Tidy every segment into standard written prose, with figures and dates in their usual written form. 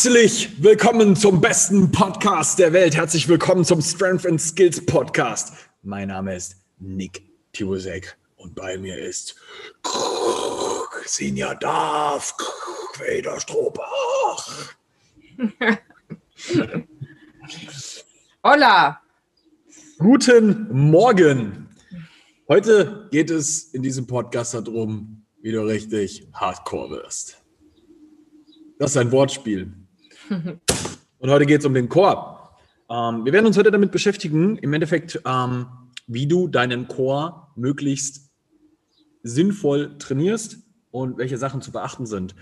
Herzlich willkommen zum besten Podcast der Welt. Herzlich willkommen zum Strength and Skills Podcast. Mein Name ist Nick Tivosek und bei mir ist Sinja Darf Strohbach. Hola. Guten Morgen. Heute geht es in diesem Podcast darum, wie du richtig hardcore wirst. Das ist ein Wortspiel. Und heute geht es um den Core. Wir werden uns heute damit beschäftigen, im Endeffekt, wie du deinen Core möglichst sinnvoll trainierst und welche Sachen zu beachten sind.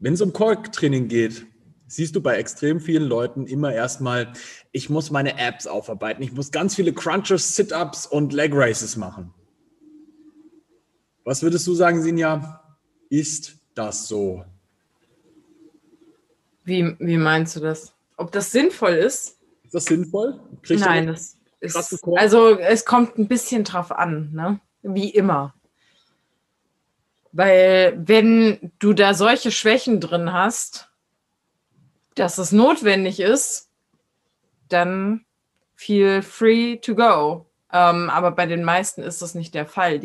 Wenn es um Core-Training geht, siehst du bei extrem vielen Leuten immer erstmal, ich muss meine Abs aufarbeiten, ich muss ganz viele Crunches, Sit-Ups und Leg Raises machen. Was würdest du sagen, Sinja? Ist das so? Wie meinst du das? Ob das sinnvoll ist? Ist das sinnvoll? Nein, das ist... Also es kommt ein bisschen drauf an, ne? Wie immer. Weil wenn du da solche Schwächen drin hast, dass es notwendig ist, dann feel free to go. Aber bei den meisten ist das nicht der Fall.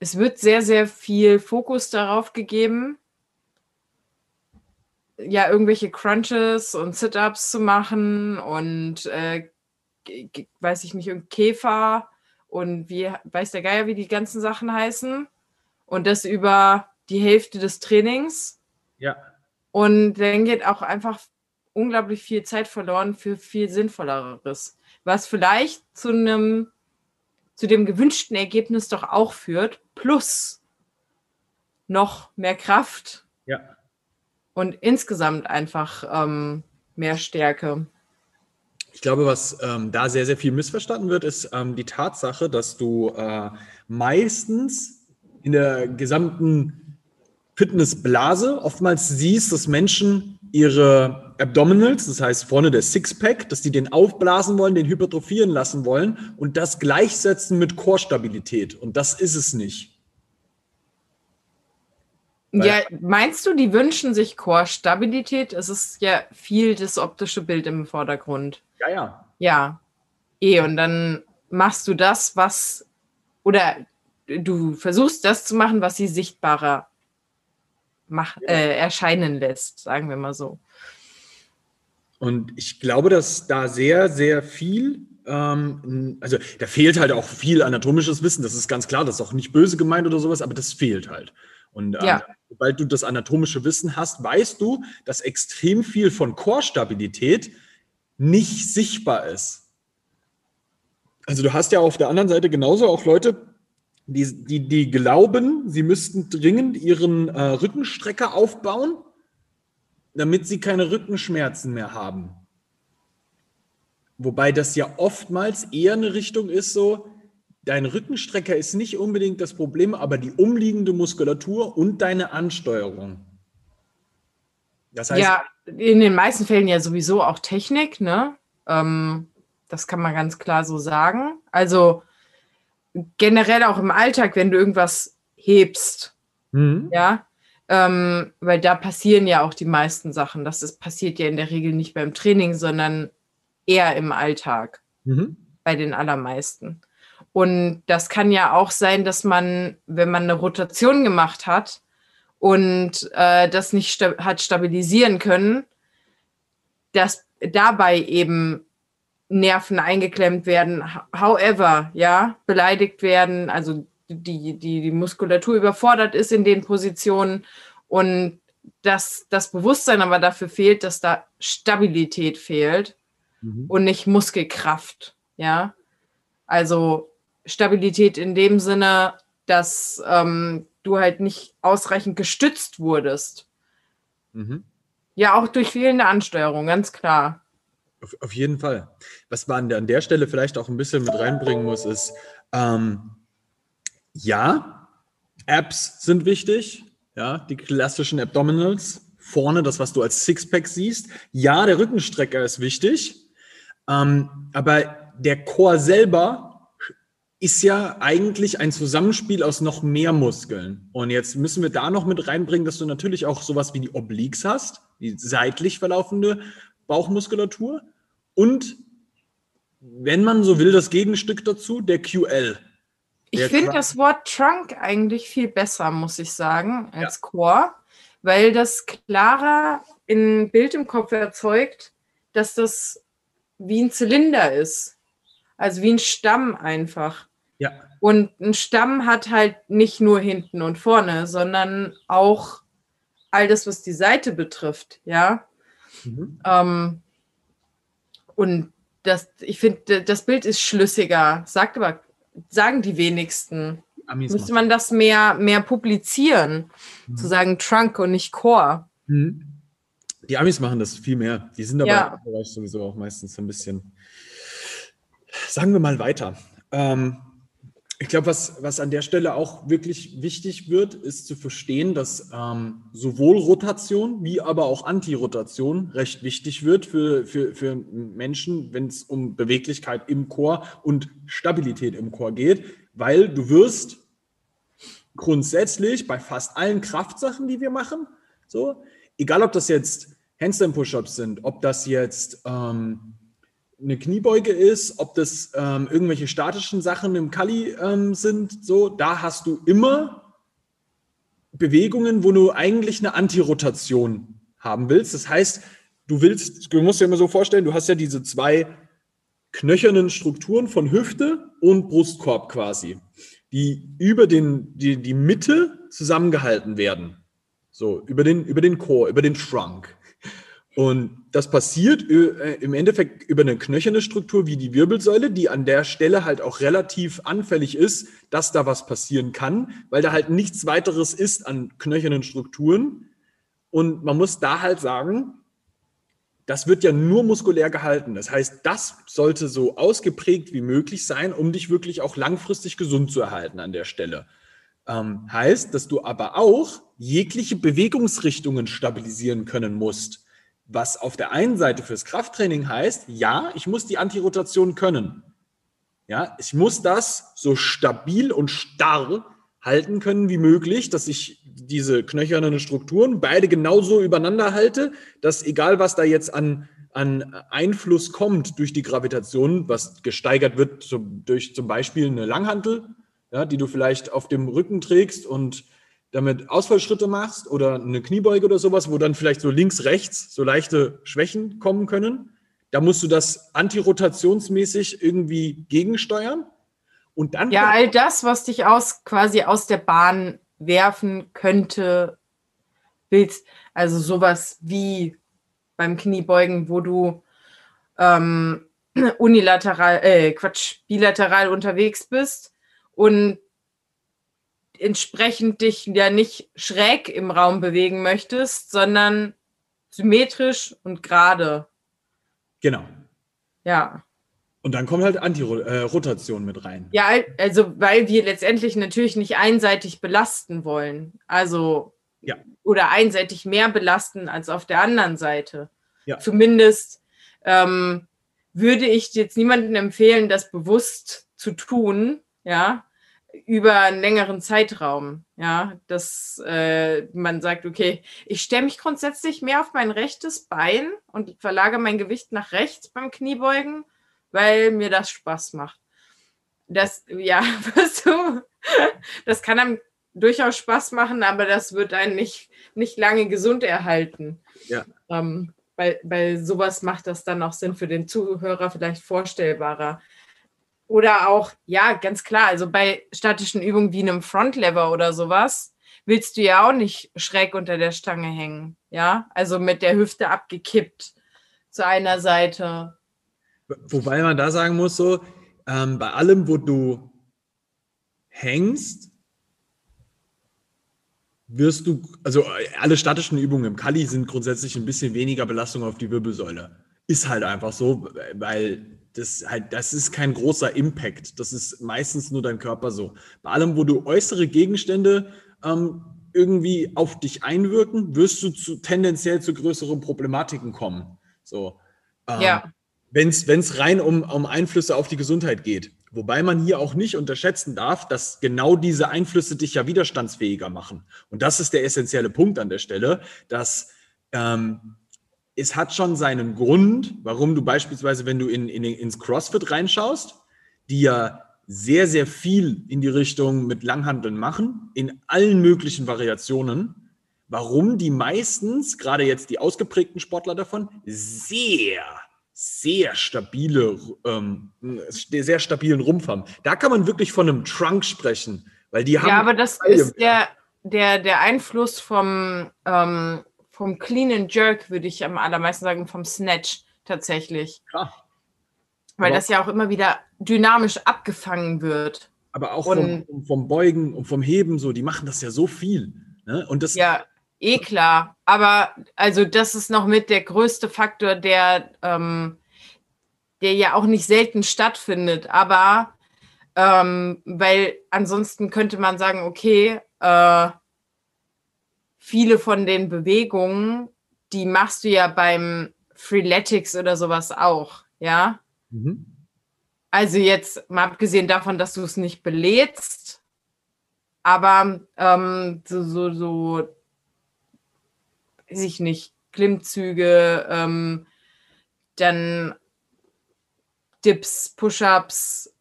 Es wird sehr, sehr viel Fokus darauf gegeben, ja, irgendwelche Crunches und Sit-Ups zu machen und weiß ich nicht, und Käfer und wie weiß der Geier, wie die ganzen Sachen heißen, und das über die Hälfte des Trainings. Ja. Und dann geht auch einfach unglaublich viel Zeit verloren für viel Sinnvolleres, was vielleicht zu dem gewünschten Ergebnis doch auch führt, plus noch mehr Kraft. Ja. Und insgesamt einfach mehr Stärke. Ich glaube, was da sehr, sehr viel missverstanden wird, ist die Tatsache, dass du meistens in der gesamten Fitnessblase oftmals siehst, dass Menschen ihre Abdominals, das heißt vorne der Sixpack, dass die den aufblasen wollen, den hypertrophieren lassen wollen und das gleichsetzen mit Core-Stabilität. Und das ist es nicht. Ja, meinst du, die wünschen sich Core-Stabilität? Es ist ja viel das optische Bild im Vordergrund. Ja, ja. Ja, und dann machst du das, oder du versuchst das zu machen, was sie sichtbarer erscheinen lässt, sagen wir mal so. Und ich glaube, dass da sehr, sehr viel... Also da fehlt halt auch viel anatomisches Wissen, das ist ganz klar, das ist auch nicht böse gemeint oder sowas, aber das fehlt halt. Und ja. Sobald du das anatomische Wissen hast, weißt du, dass extrem viel von Core-Stabilität nicht sichtbar ist. Also du hast ja auf der anderen Seite genauso auch Leute, die glauben, sie müssten dringend ihren Rückenstrecker aufbauen, damit sie keine Rückenschmerzen mehr haben. Wobei das ja oftmals eher eine Richtung ist so, dein Rückenstrecker ist nicht unbedingt das Problem, aber die umliegende Muskulatur und deine Ansteuerung. Das heißt, ja, in den meisten Fällen ja sowieso auch Technik, ne? Das kann man ganz klar so sagen. Also generell auch im Alltag, wenn du irgendwas hebst, ja, weil da passieren ja auch die meisten Sachen. Das passiert ja in der Regel nicht beim Training, sondern eher im Alltag, bei den allermeisten. Und das kann ja auch sein, dass man, wenn man eine Rotation gemacht hat und das nicht hat stabilisieren können, dass dabei eben Nerven eingeklemmt werden, however, ja, beleidigt werden, also die Muskulatur überfordert ist in den Positionen und dass das Bewusstsein aber dafür fehlt, dass da Stabilität fehlt. Und nicht Muskelkraft, ja. Also Stabilität in dem Sinne, dass du halt nicht ausreichend gestützt wurdest. Ja, auch durch fehlende Ansteuerung, ganz klar. Auf jeden Fall. Was man an der Stelle vielleicht auch ein bisschen mit reinbringen muss, ist, ja, Abs sind wichtig, ja, die klassischen Abdominals, vorne das, was du als Sixpack siehst. Ja, der Rückenstrecker ist wichtig. Aber der Core selber ist ja eigentlich ein Zusammenspiel aus noch mehr Muskeln. Und jetzt müssen wir da noch mit reinbringen, dass du natürlich auch sowas wie die Obliques hast, die seitlich verlaufende Bauchmuskulatur. Und, wenn man so will, das Gegenstück dazu, der QL. Ich finde das Wort Trunk eigentlich viel besser, muss ich sagen, als Core, weil das klarer ein Bild im Kopf erzeugt, dass das wie ein Zylinder ist. Also wie ein Stamm einfach. Ja. Und ein Stamm hat halt nicht nur hinten und vorne, sondern auch all das, was die Seite betrifft, ja. Mhm. Und das, ich finde, das Bild ist schlüssiger, sagen die wenigsten. Müsste man das mehr publizieren, zu sagen Trunk und nicht Core. Mhm. Die Amis machen das viel mehr. Die sind aber im Bereich sowieso auch meistens ein bisschen... Sagen wir mal weiter. Ich glaube, was an der Stelle auch wirklich wichtig wird, ist zu verstehen, dass sowohl Rotation wie aber auch Antirotation recht wichtig wird für Menschen, wenn es um Beweglichkeit im Core und Stabilität im Core geht, weil du wirst grundsätzlich bei fast allen Kraftsachen, die wir machen, so, egal ob das jetzt Handstand-Push-Ups sind, ob das jetzt... eine Kniebeuge ist, ob das irgendwelche statischen Sachen im Kali sind, so, da hast du immer Bewegungen, wo du eigentlich eine Antirotation haben willst. Das heißt, du musst dir immer so vorstellen, du hast ja diese zwei knöchernen Strukturen von Hüfte und Brustkorb quasi, die über die Mitte zusammengehalten werden. So, über den Core, über den Trunk. Und das passiert im Endeffekt über eine knöcherne Struktur wie die Wirbelsäule, die an der Stelle halt auch relativ anfällig ist, dass da was passieren kann, weil da halt nichts weiteres ist an knöchernen Strukturen. Und man muss da halt sagen, das wird ja nur muskulär gehalten. Das heißt, das sollte so ausgeprägt wie möglich sein, um dich wirklich auch langfristig gesund zu erhalten an der Stelle. Heißt, dass du aber auch jegliche Bewegungsrichtungen stabilisieren können musst. Was auf der einen Seite fürs Krafttraining heißt, ja, ich muss die Antirotation können. Ja, ich muss das so stabil und starr halten können wie möglich, dass ich diese knöchernen Strukturen beide genauso übereinander halte, dass egal was da jetzt an Einfluss kommt durch die Gravitation, was gesteigert wird durch zum Beispiel eine Langhantel, ja, die du vielleicht auf dem Rücken trägst und damit Ausfallschritte machst oder eine Kniebeuge oder sowas, wo dann vielleicht so links, rechts so leichte Schwächen kommen können. Da musst du das antirotationsmäßig irgendwie gegensteuern. Und dann all das, was dich quasi aus der Bahn werfen könnte, willst. Also sowas wie beim Kniebeugen, wo du bilateral unterwegs bist und entsprechend dich ja nicht schräg im Raum bewegen möchtest, sondern symmetrisch und gerade. Genau. Ja. Und dann kommt halt Antirotation mit rein. Ja, also weil wir letztendlich natürlich nicht einseitig belasten wollen. Also oder einseitig mehr belasten als auf der anderen Seite. Ja. Zumindest würde ich jetzt niemandem empfehlen, das bewusst zu tun, ja, über einen längeren Zeitraum, ja, dass man sagt, okay, ich stelle mich grundsätzlich mehr auf mein rechtes Bein und verlagere mein Gewicht nach rechts beim Kniebeugen, weil mir das Spaß macht. Das, ja, weißt du, das kann einem durchaus Spaß machen, aber das wird einen nicht lange gesund erhalten. Ja. Weil sowas macht das dann auch Sinn für den Zuhörer vielleicht vorstellbarer. Oder auch, ja, ganz klar, also bei statischen Übungen wie einem Frontlever oder sowas, willst du ja auch nicht schräg unter der Stange hängen, ja? Also mit der Hüfte abgekippt zu einer Seite. Wobei man da sagen muss, so, bei allem, wo du hängst, wirst du, also alle statischen Übungen im Kali sind grundsätzlich ein bisschen weniger Belastung auf die Wirbelsäule. Ist halt einfach so, weil... Das ist kein großer Impact. Das ist meistens nur dein Körper so. Bei allem, wo du äußere Gegenstände irgendwie auf dich einwirken, wirst du tendenziell zu größeren Problematiken kommen. So. Ja. wenn es rein um Einflüsse auf die Gesundheit geht. Wobei man hier auch nicht unterschätzen darf, dass genau diese Einflüsse dich ja widerstandsfähiger machen. Und das ist der essentielle Punkt an der Stelle, dass es hat schon seinen Grund, warum du beispielsweise, wenn du ins CrossFit reinschaust, die ja sehr, sehr viel in die Richtung mit Langhanteln machen, in allen möglichen Variationen, warum die meistens, gerade jetzt die ausgeprägten Sportler davon, sehr stabilen Rumpf haben. Da kann man wirklich von einem Trunk sprechen, weil die haben... Ja, aber das ist der Einfluss vom Clean and Jerk, würde ich am allermeisten sagen, vom Snatch tatsächlich. Ja. Weil das ja auch immer wieder dynamisch abgefangen wird. Aber auch vom Beugen und vom Heben, so, die machen das ja so viel. Ne? Und das... Ja. Klar, aber also das ist noch mit der größte Faktor, der ja auch nicht selten stattfindet, aber weil ansonsten könnte man sagen, okay, viele von den Bewegungen, die machst du ja beim Freeletics oder sowas auch, ja? Mhm. Also jetzt mal abgesehen davon, dass du es nicht belädst, aber so weiß ich nicht, Klimmzüge, dann Dips, Push-Ups,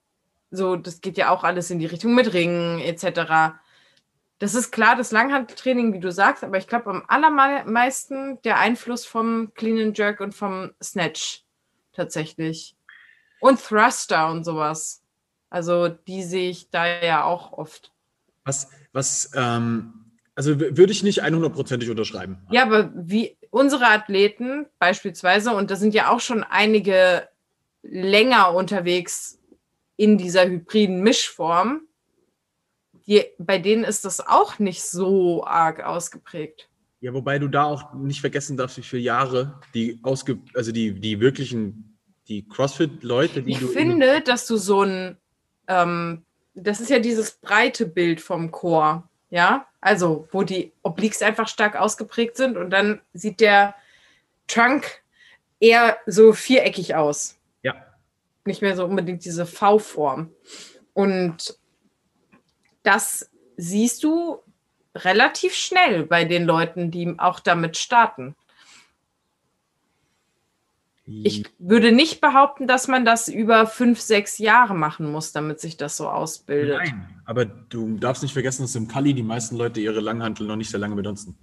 so, das geht ja auch alles in die Richtung mit Ringen etc. Das ist klar, das Langhanteltraining, wie du sagst, aber ich glaube am allermeisten der Einfluss vom Clean and Jerk und vom Snatch tatsächlich. Und Thruster und sowas. Also die sehe ich da ja auch oft. Also würde ich nicht 100%ig unterschreiben. Ja, aber wie unsere Athleten beispielsweise, und da sind ja auch schon einige länger unterwegs in dieser hybriden Mischform, bei denen ist das auch nicht so arg ausgeprägt. Ja, wobei du da auch nicht vergessen darfst, wie viele Jahre die CrossFit-Leute, die Ich finde, dass du so ein, das ist ja dieses breite Bild vom Core, ja, also wo die Obliques einfach stark ausgeprägt sind und dann sieht der Trunk eher so viereckig aus. Ja. Nicht mehr so unbedingt diese V-Form. Und das siehst du relativ schnell bei den Leuten, die auch damit starten. Ich würde nicht behaupten, dass man das über 5-6 Jahre machen muss, damit sich das so ausbildet. Nein, aber du darfst nicht vergessen, dass im Kali die meisten Leute ihre Langhantel noch nicht sehr lange benutzen.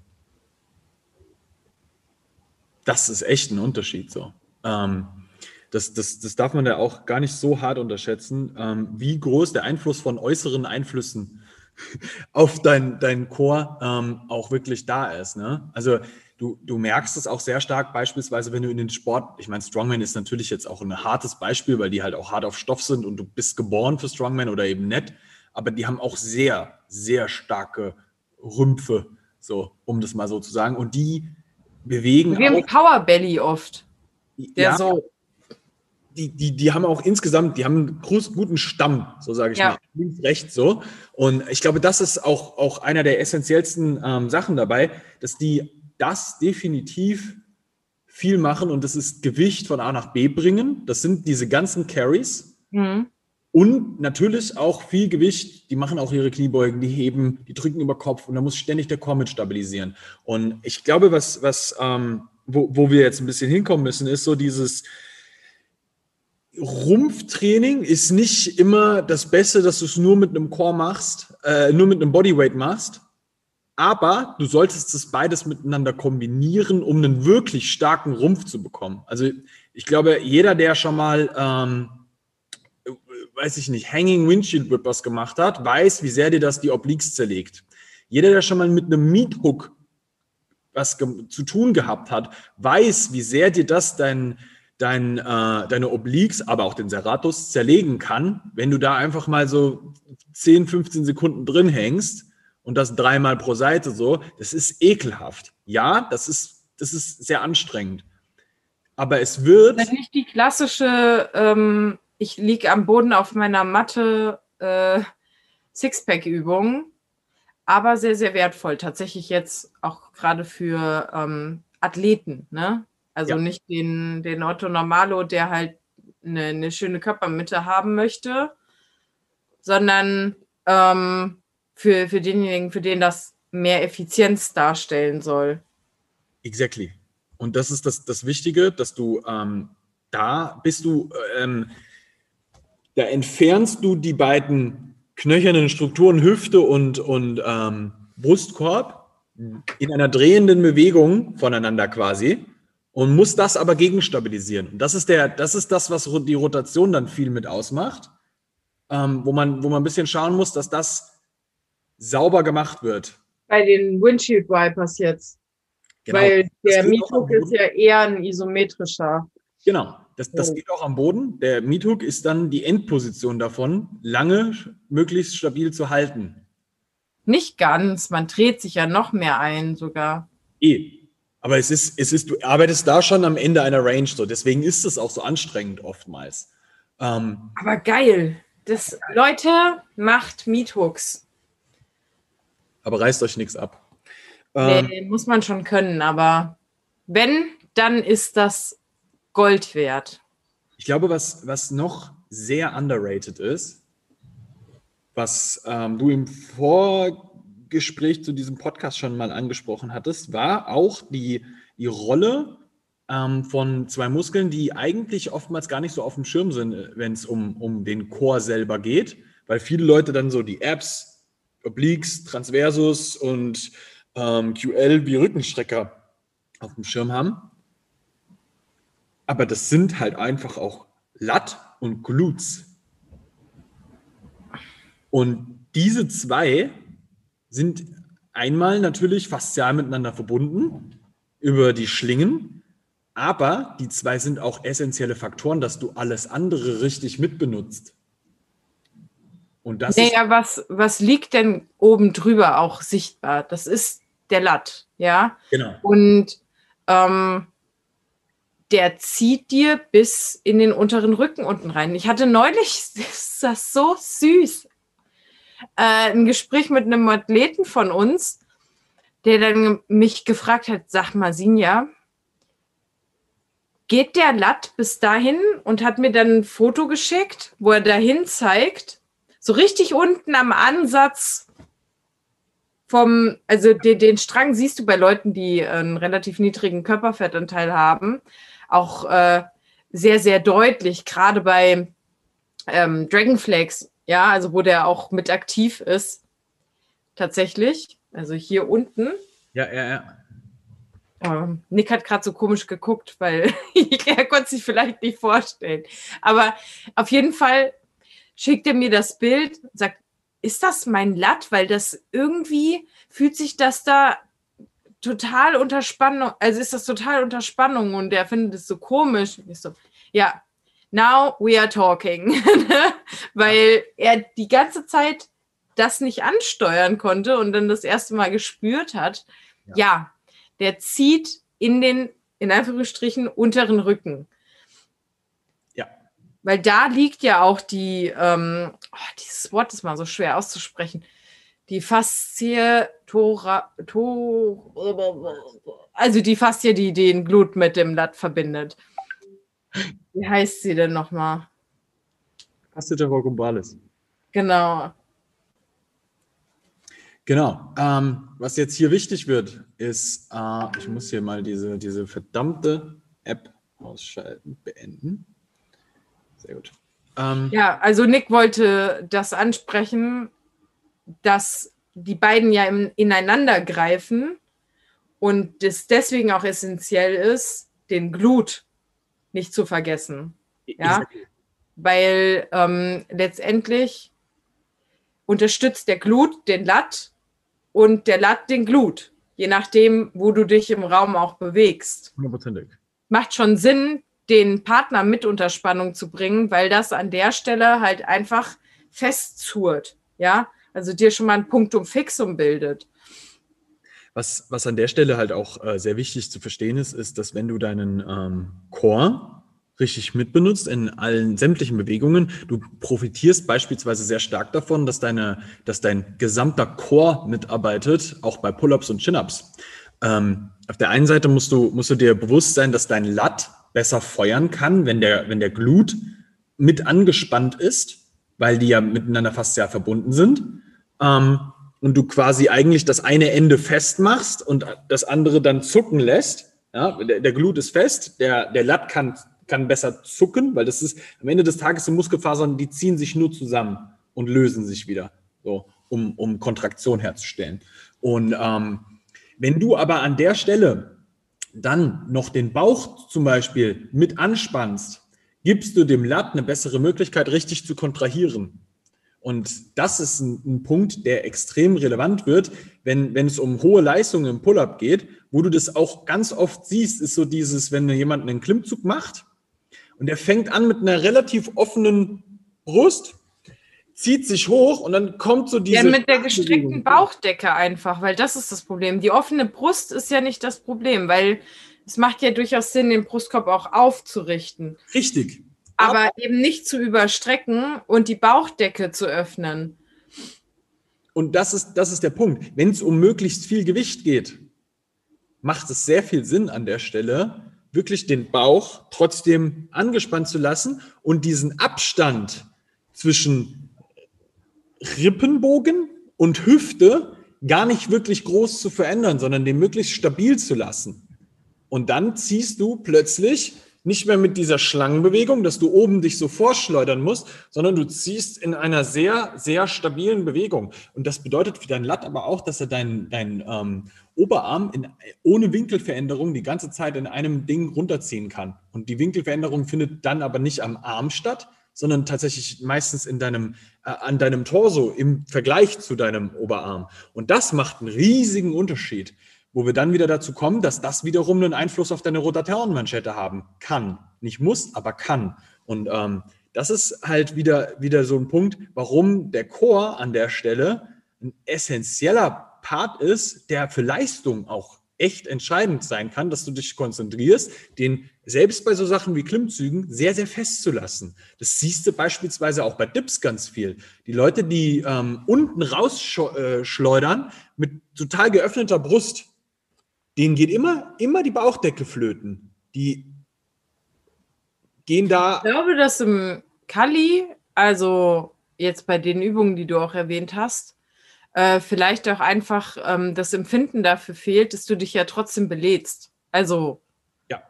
Das ist echt ein Unterschied. So. Das darf man ja auch gar nicht so hart unterschätzen, wie groß der Einfluss von äußeren Einflüssen auf dein Core auch wirklich da ist. Ne? Also du merkst es auch sehr stark, beispielsweise, wenn du in den Sport, ich meine, Strongman ist natürlich jetzt auch ein hartes Beispiel, weil die halt auch hart auf Stoff sind und du bist geboren für Strongman oder eben nicht, aber die haben auch sehr, sehr starke Rümpfe, so, um das mal so zu sagen, und die bewegen wir auch... Wir haben Powerbelly oft, der ja, so... Die haben auch insgesamt, die haben einen guten Stamm, so sage ich mal, links, rechts so. Und ich glaube, das ist auch einer der essentiellsten Sachen dabei, dass die das definitiv viel machen und das ist Gewicht von A nach B bringen. Das sind diese ganzen Carries und natürlich auch viel Gewicht. Die machen auch ihre Kniebeugen, die heben, die drücken über Kopf und da muss ständig der Core mit stabilisieren. Und ich glaube, wo wir jetzt ein bisschen hinkommen müssen, ist so dieses Rumpftraining ist nicht immer das Beste, dass du es nur mit einem Core machst, nur mit einem Bodyweight machst. Aber du solltest das beides miteinander kombinieren, um einen wirklich starken Rumpf zu bekommen. Also ich glaube, jeder, der schon mal, weiß ich nicht, Hanging Windshield Whippers gemacht hat, weiß, wie sehr dir das die Obliques zerlegt. Jeder, der schon mal mit einem Meat Hook was zu tun gehabt hat, weiß, wie sehr dir das deine Obliques, aber auch den Serratus zerlegen kann, wenn du da einfach mal so 10, 15 Sekunden drin hängst. Und das 3-mal pro Seite so, das ist ekelhaft. Ja, das ist sehr anstrengend. Aber es wird... Das ist nicht die klassische, ich liege am Boden auf meiner Matte Sixpack-Übung, aber sehr, sehr wertvoll. Tatsächlich jetzt auch gerade für Athleten. Ne? Also nicht den Otto Normalo, der halt eine schöne Körpermitte haben möchte, sondern für denjenigen, für den das mehr Effizienz darstellen soll. Exactly. Und das ist das Wichtige, dass du da bist du, da entfernst du die beiden knöchernen Strukturen, Hüfte und Brustkorb in einer drehenden Bewegung voneinander quasi. Und muss das aber gegenstabilisieren. Und das ist das, was die Rotation dann viel mit ausmacht, wo man ein bisschen schauen muss, dass das sauber gemacht wird. Bei den Windshield Wipers jetzt. Genau. Weil der Miethook ist ja eher ein isometrischer. Genau, das geht auch am Boden. Der Miethook ist dann die Endposition davon, lange möglichst stabil zu halten. Nicht ganz, man dreht sich ja noch mehr ein sogar. Aber du arbeitest da schon am Ende einer Range so. Deswegen ist es auch so anstrengend oftmals. Aber geil. Leute, macht Meathooks. Aber reißt euch nichts ab. Nee, muss man schon können. Aber wenn, dann ist das Gold wert. Ich glaube, was noch sehr underrated ist, was du im Vorgespräch zu diesem Podcast schon mal angesprochen hattest, war auch die Rolle von zwei Muskeln, die eigentlich oftmals gar nicht so auf dem Schirm sind, wenn es um den Core selber geht, weil viele Leute dann so die Abs, Obliques, Transversus und QL wie Rückenstrecker auf dem Schirm haben. Aber das sind halt einfach auch Lat und Glutes. Und diese zwei sind einmal natürlich faszial miteinander verbunden über die Schlingen, aber die zwei sind auch essentielle Faktoren, dass du alles andere richtig mitbenutzt. Und das ist was liegt denn oben drüber auch sichtbar? Das ist der Lat, ja? Genau. Und der zieht dir bis in den unteren Rücken unten rein. Ich hatte neulich, ist das so süß, ein Gespräch mit einem Athleten von uns, der dann mich gefragt hat, sag mal, Sinja, geht der Lat bis dahin? Und hat mir dann ein Foto geschickt, wo er dahin zeigt, so richtig unten am Ansatz also den Strang siehst du bei Leuten, die einen relativ niedrigen Körperfettanteil haben, auch sehr, sehr deutlich, gerade bei Dragonflakes, ja, also wo der auch mit aktiv ist, tatsächlich, also hier unten. Ja. Nick hat gerade so komisch geguckt, weil er konnte sich vielleicht nicht vorstellen, aber auf jeden Fall schickt er mir das Bild und sagt, ist das mein Lat? Weil das irgendwie fühlt sich das da total unter Spannung, also ist das total unter Spannung und der findet es so komisch. Ich so, ja, now we are talking. Weil er die ganze Zeit das nicht ansteuern konnte und dann das erste Mal gespürt hat, ja der zieht in den, in Anführungsstrichen, unteren Rücken. Weil da liegt ja auch dieses Wort ist mal so schwer auszusprechen, die Fasziator, also die Faszie, die den Glut mit dem Lat verbindet. Wie heißt sie denn nochmal? Fasziator Gumbalis. Genau. Was jetzt hier wichtig wird, ist, ich muss hier mal diese verdammte App ausschalten, beenden. Sehr gut. Also Nick wollte das ansprechen, dass die beiden ja ineinander greifen und es deswegen auch essentiell ist, den Glut nicht zu vergessen. Ja? Weil letztendlich unterstützt der Glut den Lat und der Lat den Glut, je nachdem, wo du dich im Raum auch bewegst. 100%. Macht schon Sinn, den Partner mit unter Spannung zu bringen, weil das an der Stelle halt einfach festzurrt, ja, also dir schon mal ein Punktum Fixum bildet. Was an der Stelle halt auch sehr wichtig zu verstehen ist, dass wenn du deinen Core richtig mitbenutzt in allen sämtlichen Bewegungen, du profitierst beispielsweise sehr stark davon, dass dein gesamter Core mitarbeitet, auch bei Pull-Ups und Chin-Ups. auf der einen Seite musst du dir bewusst sein, dass dein Lat besser feuern kann, wenn der Glut mit angespannt ist, weil die ja miteinander faszial verbunden sind. Und du quasi eigentlich das eine Ende festmachst und das andere dann zucken lässt. Ja, der Glut ist fest, der Lat kann besser zucken, weil das ist am Ende des Tages die Muskelfasern, die ziehen sich nur zusammen und lösen sich wieder, so, um Kontraktion herzustellen. Und wenn du aber an der Stelle dann noch den Bauch zum Beispiel mit anspannst, gibst du dem Lat eine bessere Möglichkeit, richtig zu kontrahieren. Und das ist ein Punkt, der extrem relevant wird, wenn es um hohe Leistungen im Pull-Up geht, wo du das auch ganz oft siehst, ist so dieses, wenn jemand einen Klimmzug macht und der fängt an mit einer relativ offenen Brust, zieht sich hoch und dann kommt so diese... Ja, mit der gestreckten Bauchdecke einfach, weil das ist das Problem. Die offene Brust ist ja nicht das Problem, weil es macht ja durchaus Sinn, den Brustkorb auch aufzurichten. Richtig. Aber eben nicht zu überstrecken und die Bauchdecke zu öffnen. Und das ist der Punkt. Wenn es um möglichst viel Gewicht geht, macht es sehr viel Sinn an der Stelle, wirklich den Bauch trotzdem angespannt zu lassen und diesen Abstand zwischen Rippenbogen und Hüfte gar nicht wirklich groß zu verändern, sondern den möglichst stabil zu lassen. Und dann ziehst du plötzlich... Nicht mehr mit dieser Schlangenbewegung, dass du oben dich so vorschleudern musst, sondern du ziehst in einer sehr, sehr stabilen Bewegung. Und das bedeutet für deinen Lat aber auch, dass er deinen Oberarm ohne Winkelveränderung die ganze Zeit in einem Ding runterziehen kann. Und die Winkelveränderung findet dann aber nicht am Arm statt, sondern tatsächlich meistens in an deinem Torso im Vergleich zu deinem Oberarm. Und das macht einen riesigen Unterschied, wo wir dann wieder dazu kommen, dass das wiederum einen Einfluss auf deine Rotatorenmanschette haben kann. Nicht muss, aber kann. Und das ist halt wieder so ein Punkt, warum der Core an der Stelle ein essentieller Part ist, der für Leistung auch echt entscheidend sein kann, dass du dich konzentrierst, den selbst bei so Sachen wie Klimmzügen sehr, sehr festzulassen. Das siehst du beispielsweise auch bei Dips ganz viel. Die Leute, die unten rausschleudern mit total geöffneter Brust, denen geht immer die Bauchdecke flöten. Die gehen da... Ich glaube, dass im Kali, also jetzt bei den Übungen, die du auch erwähnt hast, vielleicht auch einfach das Empfinden dafür fehlt, dass du dich ja trotzdem belädst. Also... Ja.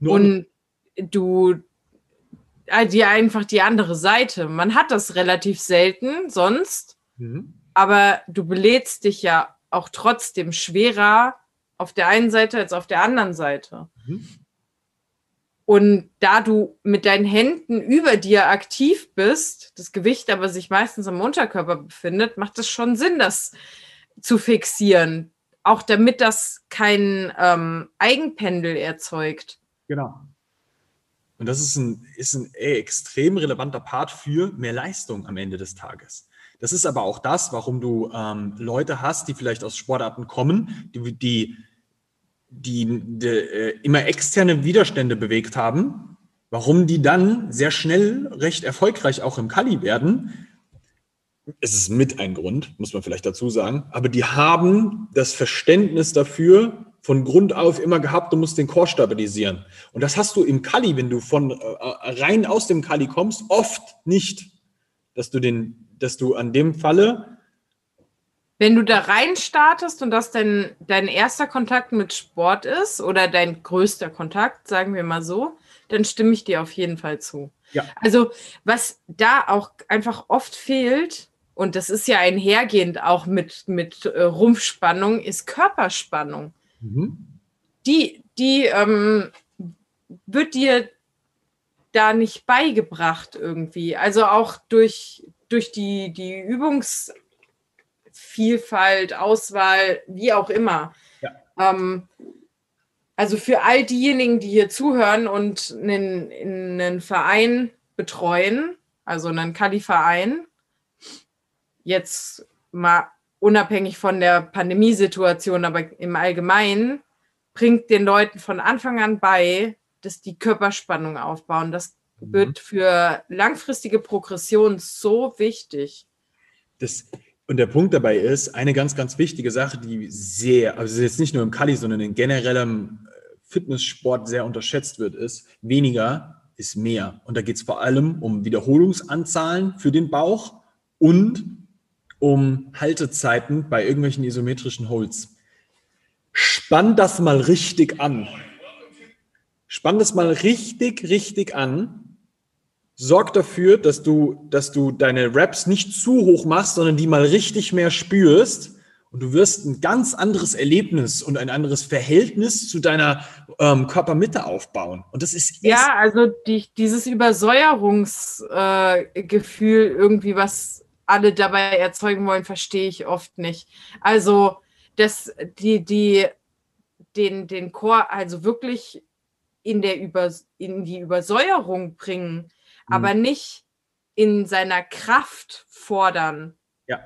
Und du... dir einfach die andere Seite. Man hat das relativ selten sonst, aber du belädst dich ja auch trotzdem schwerer auf der einen Seite als auf der anderen Seite. Und da du mit deinen Händen über dir aktiv bist, das Gewicht aber sich meistens am Unterkörper befindet, macht es schon Sinn, das zu fixieren. Auch damit das kein Eigenpendel erzeugt. Genau. Und das ist ein extrem relevanter Part für mehr Leistung am Ende des Tages. Das ist aber auch das, warum du Leute hast, die vielleicht aus Sportarten kommen, die immer externe Widerstände bewegt haben, warum die dann sehr schnell recht erfolgreich auch im Kali werden. Es ist mit ein Grund, muss man vielleicht dazu sagen, aber die haben das Verständnis dafür von Grund auf immer gehabt, du musst den Core stabilisieren. Und das hast du im Kali, wenn du von rein aus dem Kali kommst, oft nicht, dass du an dem Falle... Wenn du da rein startest und das dein erster Kontakt mit Sport ist oder dein größter Kontakt, sagen wir mal so, dann stimme ich dir auf jeden Fall zu. Ja. Also was da auch einfach oft fehlt, und das ist ja einhergehend auch mit Rumpfspannung, ist Körperspannung. Die wird dir da nicht beigebracht irgendwie. Also auch durch die Übungs Vielfalt, Auswahl, wie auch immer. Ja. Also für all diejenigen, die hier zuhören und einen Verein betreuen, also einen Kali-Verein, jetzt mal unabhängig von der Pandemiesituation, aber im Allgemeinen, bringt den Leuten von Anfang an bei, dass die Körperspannung aufbauen. Das wird für langfristige Progression so wichtig. Das Und der Punkt dabei ist, eine ganz, ganz wichtige Sache, die sehr, also jetzt nicht nur im Kali, sondern in generellem Fitnesssport sehr unterschätzt wird, ist, weniger ist mehr. Und da geht es vor allem um Wiederholungsanzahlen für den Bauch und um Haltezeiten bei irgendwelchen isometrischen Holds. Spann das mal richtig an. Spann das mal richtig, richtig an. Sorg dafür, dass du deine Reps nicht zu hoch machst, sondern die mal richtig mehr spürst. Und du wirst ein ganz anderes Erlebnis und ein anderes Verhältnis zu deiner Körpermitte aufbauen. Und das ist ja, also dieses Übersäuerungsgefühl irgendwie, was alle dabei erzeugen wollen, verstehe ich oft nicht. Also dass den Chor also wirklich in die Übersäuerung bringen, aber nicht in seiner Kraft fordern. Ja.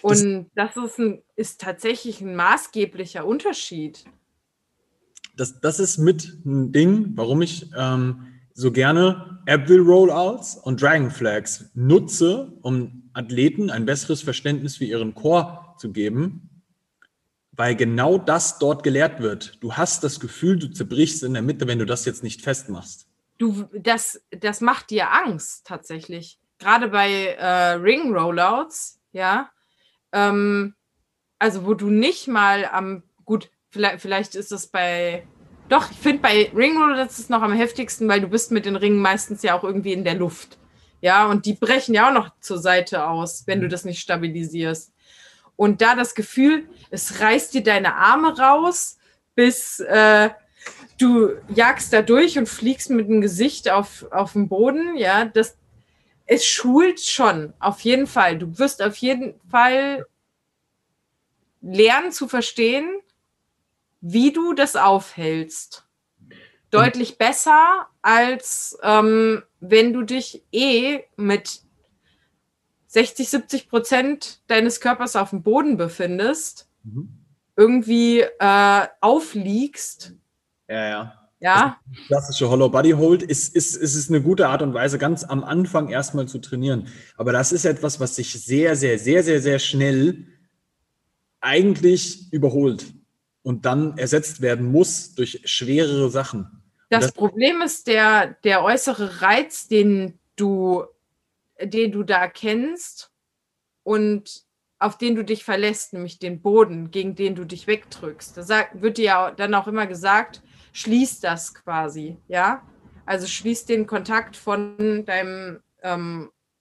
Und das ist tatsächlich ein maßgeblicher Unterschied. Das ist mit ein Ding, warum ich so gerne Abdul Rollouts und Dragon Flags nutze, um Athleten ein besseres Verständnis für ihren Core zu geben, weil genau das dort gelehrt wird. Du hast das Gefühl, du zerbrichst in der Mitte, wenn du das jetzt nicht festmachst. Das macht dir Angst tatsächlich. Gerade bei Ring-Rollouts, ja. Also wo du nicht mal vielleicht ist das bei... Doch, ich finde bei Ring-Rollouts ist es noch am heftigsten, weil du bist mit den Ringen meistens ja auch irgendwie in der Luft. Ja, und die brechen ja auch noch zur Seite aus, wenn du das nicht stabilisierst. Und da das Gefühl, es reißt dir deine Arme raus, bis du jagst da durch und fliegst mit dem Gesicht auf den Boden. Ja, es schult schon, auf jeden Fall. Du wirst auf jeden Fall lernen zu verstehen, wie du das aufhältst. Deutlich besser, als wenn du dich mit 60-70% deines Körpers auf dem Boden befindest, irgendwie aufliegst. Ja. Das klassische Hollow Body Hold ist eine gute Art und Weise, ganz am Anfang erstmal zu trainieren. Aber das ist etwas, was sich sehr, sehr, sehr, sehr, sehr schnell eigentlich überholt und dann ersetzt werden muss durch schwerere Sachen. Das Problem ist der äußere Reiz, den du da kennst und auf den du dich verlässt, nämlich den Boden, gegen den du dich wegdrückst. Da wird dir ja dann auch immer gesagt, schließ das quasi, ja? Also schließ den Kontakt von deinem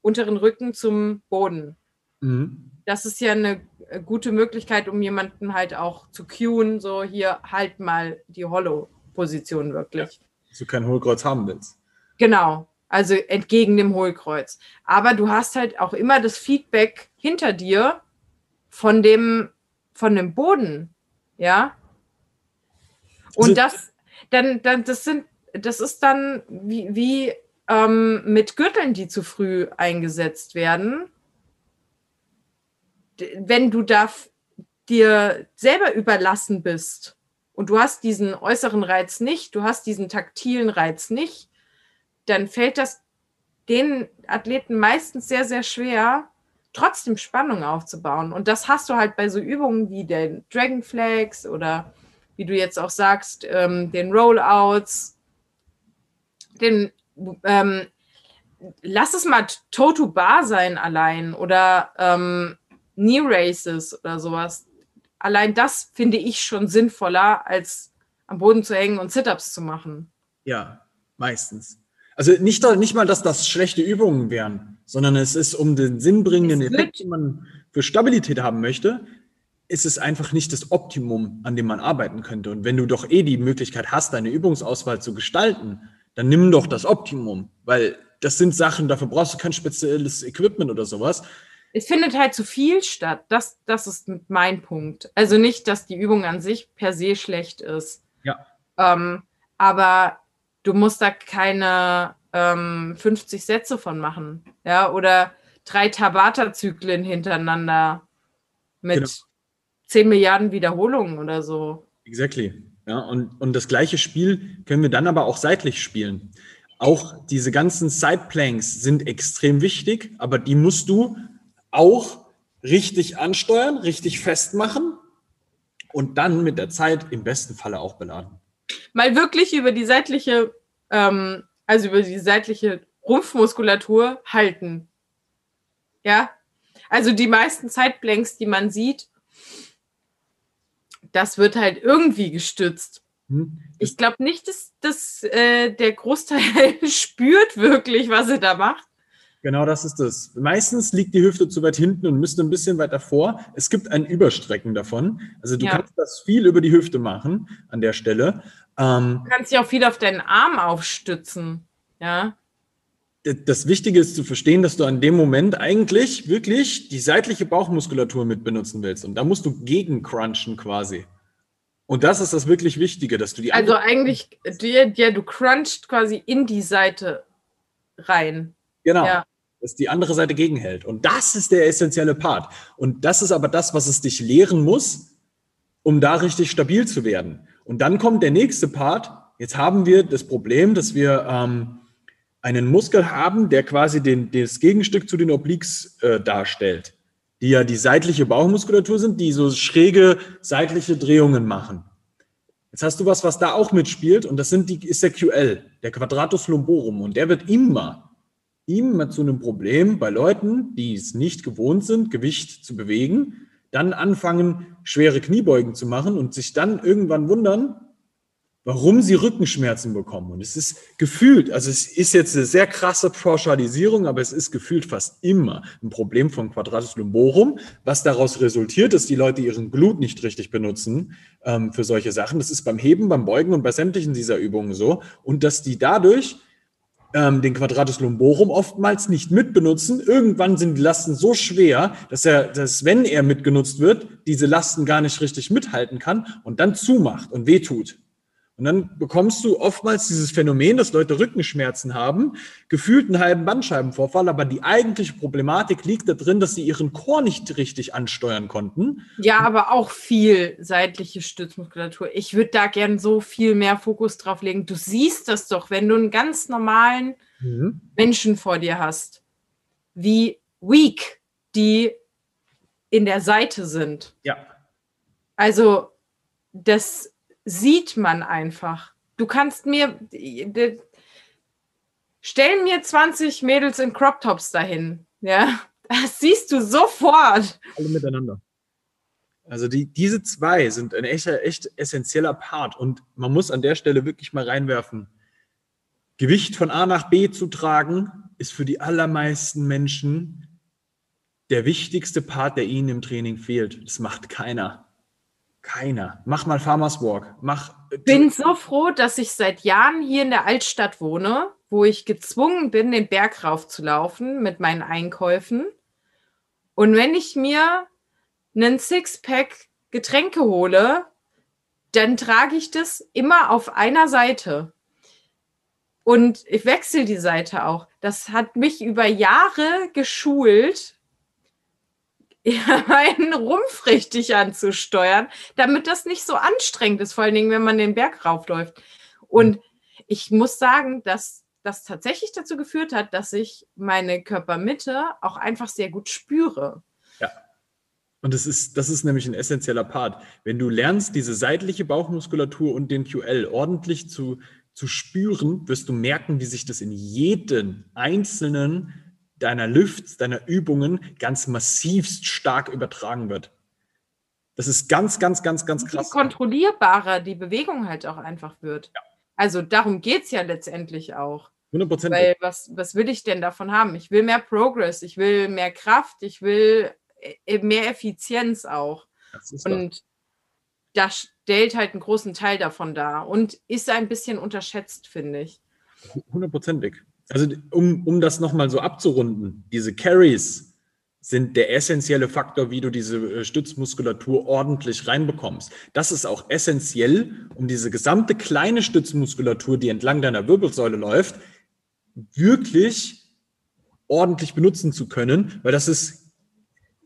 unteren Rücken zum Boden. Mhm. Das ist ja eine gute Möglichkeit, um jemanden halt auch zu cueen, so hier halt mal die Hollow-Position wirklich. Ja, dass du kein Hohlkreuz haben willst. Genau. Also entgegen dem Hohlkreuz. Aber du hast halt auch immer das Feedback hinter dir von dem Boden, ja. Und das ist dann wie mit Gürteln, die zu früh eingesetzt werden. Wenn du da dir selber überlassen bist und du hast diesen äußeren Reiz nicht, du hast diesen taktilen Reiz nicht, dann fällt das den Athleten meistens sehr, sehr schwer, trotzdem Spannung aufzubauen. Und das hast du halt bei so Übungen wie den Dragon Flags oder, wie du jetzt auch sagst, den Rollouts. Lass es mal Toe-to-Bar sein allein oder Knee Races oder sowas. Allein das finde ich schon sinnvoller, als am Boden zu hängen und Sit-Ups zu machen. Ja, meistens. Also nicht mal, dass das schlechte Übungen wären, sondern es ist um den sinnbringenden Effekt, den man für Stabilität haben möchte, ist es einfach nicht das Optimum, an dem man arbeiten könnte. Und wenn du doch die Möglichkeit hast, deine Übungsauswahl zu gestalten, dann nimm doch das Optimum, weil das sind Sachen, dafür brauchst du kein spezielles Equipment oder sowas. Es findet halt zu viel statt. Das ist mein Punkt. Also nicht, dass die Übung an sich per se schlecht ist. Ja. Aber du musst da keine 50 Sätze von machen, ja, oder 3 Tabata-Zyklen hintereinander mit 10 Milliarden Wiederholungen oder so. Exactly. Ja, und das gleiche Spiel können wir dann aber auch seitlich spielen. Auch diese ganzen Side-Planks sind extrem wichtig, aber die musst du auch richtig ansteuern, richtig festmachen und dann mit der Zeit im besten Falle auch beladen. Mal wirklich über die seitliche, Rumpfmuskulatur halten. Ja, also die meisten Sideplanks, die man sieht, das wird halt irgendwie gestützt. Ich glaube nicht, dass der Großteil spürt wirklich, was er da macht. Genau, das ist es. Meistens liegt die Hüfte zu weit hinten und müsste ein bisschen weiter vor. Es gibt ein Überstrecken davon. Also du kannst das viel über die Hüfte machen an der Stelle. Du kannst dich auch viel auf deinen Arm aufstützen. Ja. Das Wichtige ist zu verstehen, dass du an dem Moment eigentlich wirklich die seitliche Bauchmuskulatur mit benutzen willst. Und da musst du gegencrunchen quasi. Und das ist das wirklich Wichtige, dass du die... Also eigentlich, du crunchst quasi in die Seite rein. Genau, dass die andere Seite gegenhält. Und das ist der essentielle Part. Und das ist aber das, was es dich lehren muss, um da richtig stabil zu werden. Und dann kommt der nächste Part. Jetzt haben wir das Problem, dass wir einen Muskel haben, der quasi das Gegenstück zu den Obliques darstellt, die ja die seitliche Bauchmuskulatur sind, die so schräge seitliche Drehungen machen. Jetzt hast du was da auch mitspielt und das ist der QL, der Quadratus Lumborum. Und der wird immer zu einem Problem bei Leuten, die es nicht gewohnt sind, Gewicht zu bewegen, dann anfangen, schwere Kniebeugen zu machen und sich dann irgendwann wundern, warum sie Rückenschmerzen bekommen. Und es ist gefühlt, also es ist jetzt eine sehr krasse Pauschalisierung, aber es ist gefühlt fast immer ein Problem von Quadratus Lumborum, was daraus resultiert, dass die Leute ihren Glut nicht richtig benutzen für solche Sachen. Das ist beim Heben, beim Beugen und bei sämtlichen dieser Übungen so. Und dass die dadurch den Quadratus Lumborum oftmals nicht mitbenutzen. Irgendwann sind die Lasten so schwer, dass wenn er mitgenutzt wird, diese Lasten gar nicht richtig mithalten kann und dann zumacht und wehtut. Und dann bekommst du oftmals dieses Phänomen, dass Leute Rückenschmerzen haben, gefühlt einen halben Bandscheibenvorfall, aber die eigentliche Problematik liegt da drin, dass sie ihren Chor nicht richtig ansteuern konnten. Ja, aber auch viel seitliche Stützmuskulatur. Ich würde da gern so viel mehr Fokus drauf legen. Du siehst das doch, wenn du einen ganz normalen Menschen vor dir hast, wie weak die in der Seite sind. Ja. Also das sieht man einfach. Du kannst stell mir 20 Mädels in Crop-Tops dahin. Ja? Das siehst du sofort. Alle miteinander. Also diese zwei sind ein echt essentieller Part. Und man muss an der Stelle wirklich mal reinwerfen. Gewicht von A nach B zu tragen, ist für die allermeisten Menschen der wichtigste Part, der ihnen im Training fehlt. Das macht keiner. Keiner. Mach mal Farmers Walk. Bin so froh, dass ich seit Jahren hier in der Altstadt wohne, wo ich gezwungen bin, den Berg raufzulaufen mit meinen Einkäufen. Und wenn ich mir einen Sixpack Getränke hole, dann trage ich das immer auf einer Seite. Und ich wechsle die Seite auch. Das hat mich über Jahre geschult, meinen Rumpf richtig anzusteuern, damit das nicht so anstrengend ist, vor allen Dingen, wenn man den Berg raufläuft. Und ich muss sagen, dass das tatsächlich dazu geführt hat, dass ich meine Körpermitte auch einfach sehr gut spüre. Ja, und das ist nämlich ein essentieller Part. Wenn du lernst, diese seitliche Bauchmuskulatur und den QL ordentlich zu spüren, wirst du merken, wie sich das in jeden einzelnen deiner Lifts, deiner Übungen ganz massivst stark übertragen wird. Das ist ganz, ganz, ganz, ganz krass. Je kontrollierbarer die Bewegung halt auch einfach wird. Ja. Also darum geht es ja letztendlich auch. 100%. Weil was will ich denn davon haben? Ich will mehr Progress, ich will mehr Kraft, ich will mehr Effizienz auch. Und das stellt halt einen großen Teil davon dar und ist ein bisschen unterschätzt, finde ich. 100%. Also um das nochmal so abzurunden, diese Carries sind der essentielle Faktor, wie du diese Stützmuskulatur ordentlich reinbekommst. Das ist auch essentiell, um diese gesamte kleine Stützmuskulatur, die entlang deiner Wirbelsäule läuft, wirklich ordentlich benutzen zu können, weil das ist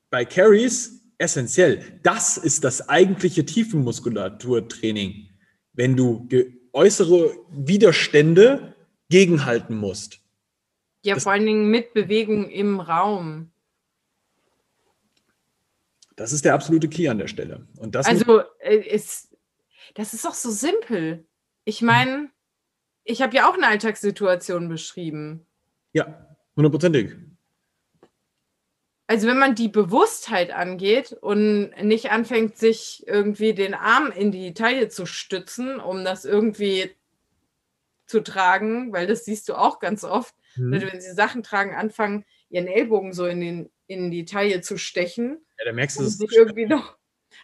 bei Carries essentiell. Das ist das eigentliche Tiefenmuskulaturtraining, wenn du äußere Widerstände gegenhalten musst. Ja, das vor allen Dingen mit Bewegung im Raum. Das ist der absolute Key an der Stelle. Und das das ist doch so simpel. Ich meine, ich habe ja auch eine Alltagssituation beschrieben. Ja, 100%ig. Also wenn man die Bewusstheit angeht und nicht anfängt, sich irgendwie den Arm in die Taille zu stützen, um das irgendwie zu tragen, weil das siehst du auch ganz oft, wenn sie Sachen tragen, anfangen, ihren Ellbogen so in die Taille zu stechen. Ja, da merkst du, um sich irgendwie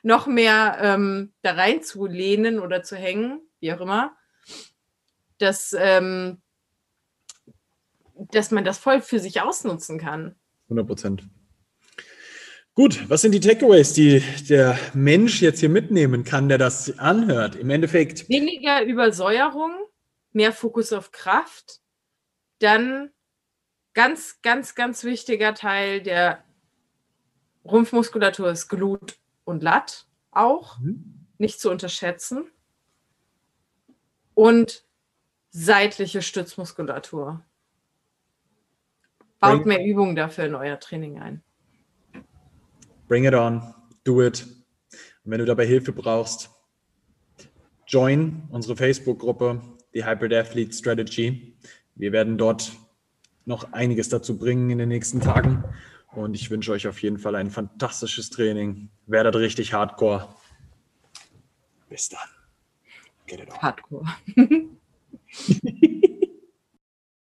noch mehr da rein zu lehnen oder zu hängen, wie auch immer, dass man das voll für sich ausnutzen kann. 100%. Gut, was sind die Takeaways, die der Mensch jetzt hier mitnehmen kann, der das anhört? Im Endeffekt weniger Übersäuerung, mehr Fokus auf Kraft, dann ganz, ganz, ganz wichtiger Teil der Rumpfmuskulatur ist Glut und Lat auch, nicht zu unterschätzen, und seitliche Stützmuskulatur. Baut mehr Übungen dafür in euer Training ein. Bring it on. Do it. Und wenn du dabei Hilfe brauchst, join unsere Facebook-Gruppe, die Hybrid Athlete Strategy. Wir werden dort noch einiges dazu bringen in den nächsten Tagen. Und ich wünsche euch auf jeden Fall ein fantastisches Training. Werdet richtig hardcore. Bis dann. Get it on. Hardcore.